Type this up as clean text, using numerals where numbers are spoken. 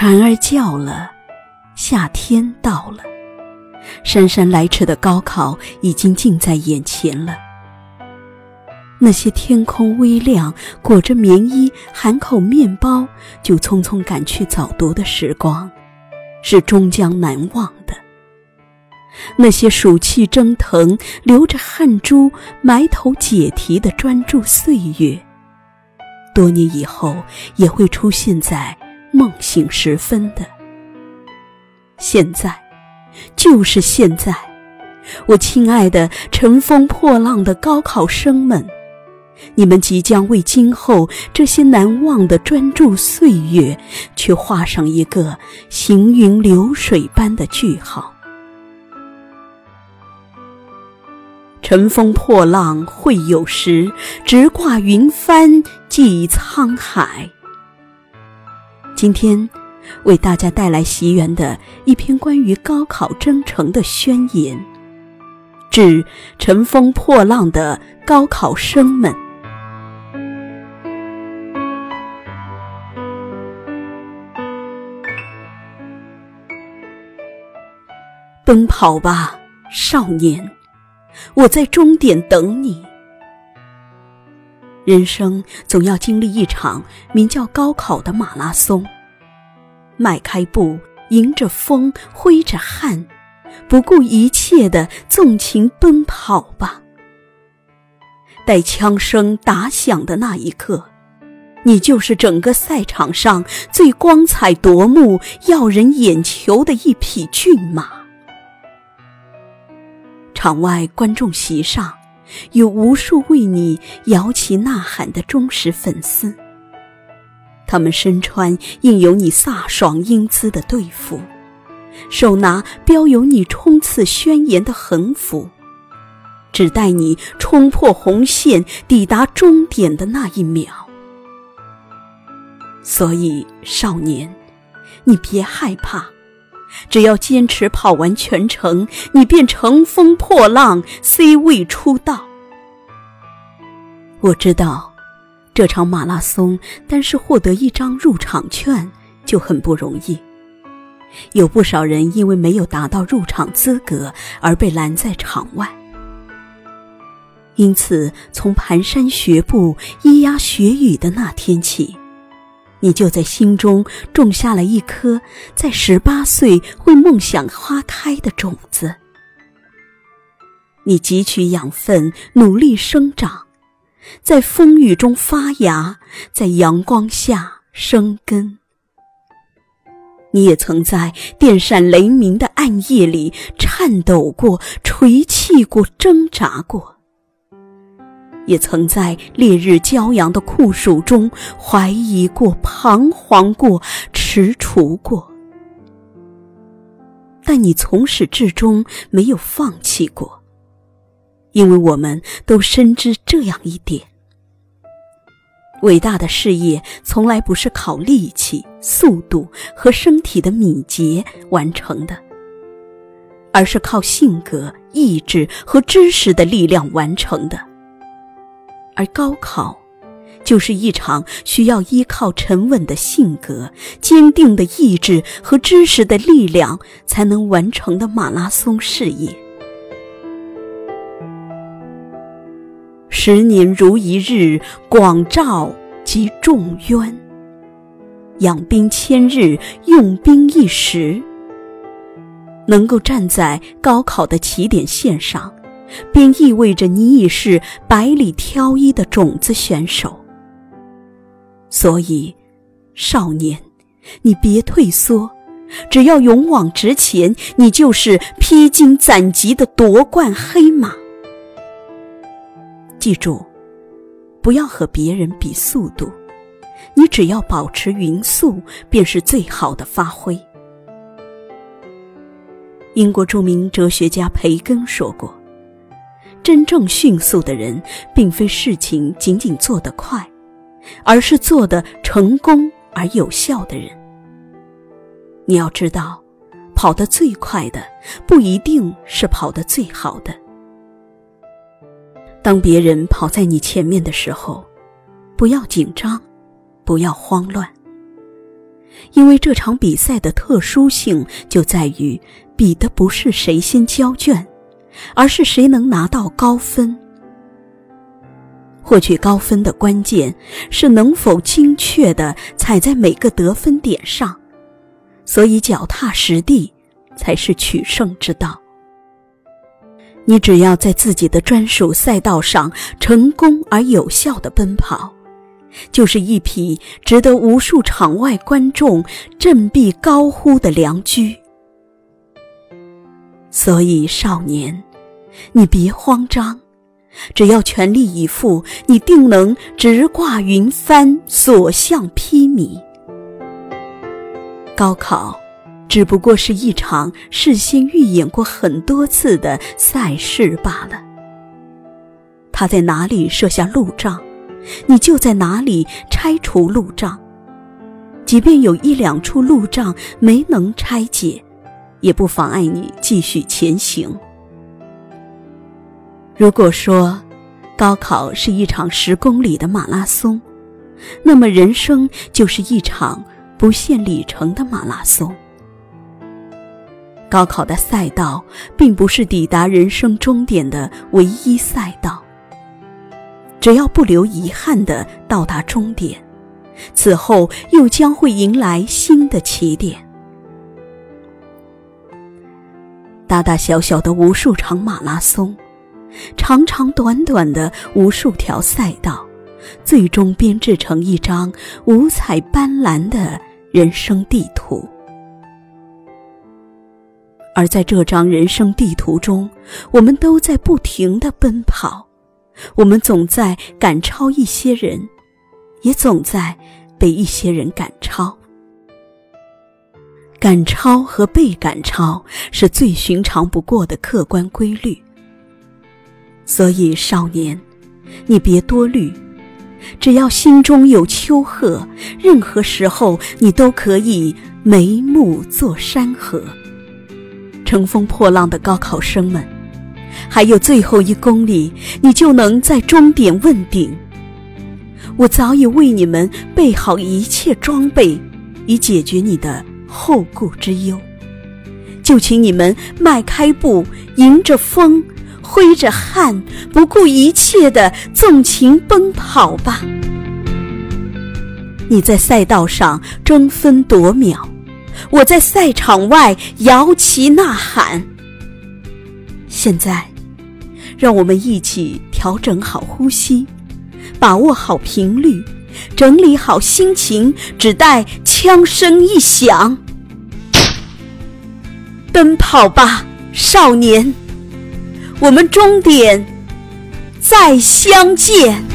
蝉儿叫了，夏天到了，姗姗来迟的高考已经近在眼前了。那些天空微亮，裹着棉衣，含口面包，就匆匆赶去早读的时光，是终将难忘的。那些暑气蒸腾，流着汗珠，埋头解题的专注岁月，多年以后也会出现在梦醒时分的。现在，就是现在，我亲爱的乘风破浪的高考生们，你们即将为今后这些难忘的专注岁月去画上一个行云流水般的句号。乘风破浪会有时，直挂云帆济沧海。今天为大家带来席元的一篇关于高考征程的宣言，致乘风破浪的高考生们。奔跑吧，少年，我在终点等你。人生总要经历一场名叫高考的马拉松，迈开步，迎着风，挥着汗，不顾一切地纵情奔跑吧。待枪声打响的那一刻，你就是整个赛场上最光彩夺目、耀人眼球的一匹骏马。场外观众席上，有无数为你摇旗呐喊的忠实粉丝，他们身穿印有你飒爽英姿的队服，手拿标有你冲刺宣言的横幅，只待你冲破红线抵达终点的那一秒。所以少年，你别害怕，只要坚持跑完全程，你便乘风破浪 C 位出道。我知道这场马拉松单是获得一张入场券就很不容易，有不少人因为没有达到入场资格而被拦在场外。因此，从蹒跚学步、咿呀学语的那天起，你就在心中种下了一颗在18岁会梦想花开的种子。你汲取养分，努力生长，在风雨中发芽，在阳光下生根。你也曾在电闪雷鸣的暗夜里颤抖过、垂泣过、挣扎过，也曾在烈日骄阳的酷暑中怀疑过、彷徨过、踟蹰过，但你从始至终没有放弃过，因为我们都深知这样一点：伟大的事业从来不是靠力气、速度和身体的敏捷完成的，而是靠性格、意志和知识的力量完成的。而高考就是一场需要依靠沉稳的性格、坚定的意志和知识的力量才能完成的马拉松事业。10年如一日，广肇及众渊。养兵千日，用兵一时。能够站在高考的起点线上，便意味着你已是百里挑一的种子选手。所以，少年，你别退缩，只要勇往直前，你就是披荆斩棘的夺冠黑马。记住，不要和别人比速度，你只要保持匀速，便是最好的发挥。英国著名哲学家培根说过，真正迅速的人，并非事情仅仅做得快，而是做得成功而有效的人。你要知道，跑得最快的，不一定是跑得最好的。当别人跑在你前面的时候，不要紧张，不要慌乱，因为这场比赛的特殊性就在于比的不是谁先交卷，而是谁能拿到高分。获取高分的关键是能否精确地踩在每个得分点上，所以脚踏实地才是取胜之道。你只要在自己的专属赛道上成功而有效地奔跑，就是一匹值得无数场外观众振臂高呼的良驹。所以少年，你别慌张，只要全力以赴，你定能直挂云帆，所向披靡。高考只不过是一场事先预演过很多次的赛事罢了，他在哪里设下路障，你就在哪里拆除路障，即便有一两处路障没能拆解，也不妨碍你继续前行。如果说高考是一场10公里的马拉松，那么人生就是一场不限里程的马拉松。高考的赛道并不是抵达人生终点的唯一赛道，只要不留遗憾地到达终点，此后又将会迎来新的起点。大大小小的无数场马拉松，长长短短的无数条赛道，最终编制成一张五彩斑斓的人生地图。而在这张人生地图中，我们都在不停地奔跑，我们总在赶超一些人，也总在被一些人赶超。赶超和被赶超是最寻常不过的客观规律。所以少年，你别多虑，只要心中有丘壑，任何时候你都可以眉目作山河。乘风破浪的高考生们，还有最后1公里，你就能在终点问鼎。我早已为你们备好一切装备，以解决你的后顾之忧，就请你们迈开步，迎着风，挥着汗，不顾一切地纵情奔跑吧。你在赛道上争分夺秒，我在赛场外摇旗呐喊。现在，让我们一起调整好呼吸，把握好频率，整理好心情，只待枪声一响，奔跑吧，少年！我们终点再相见。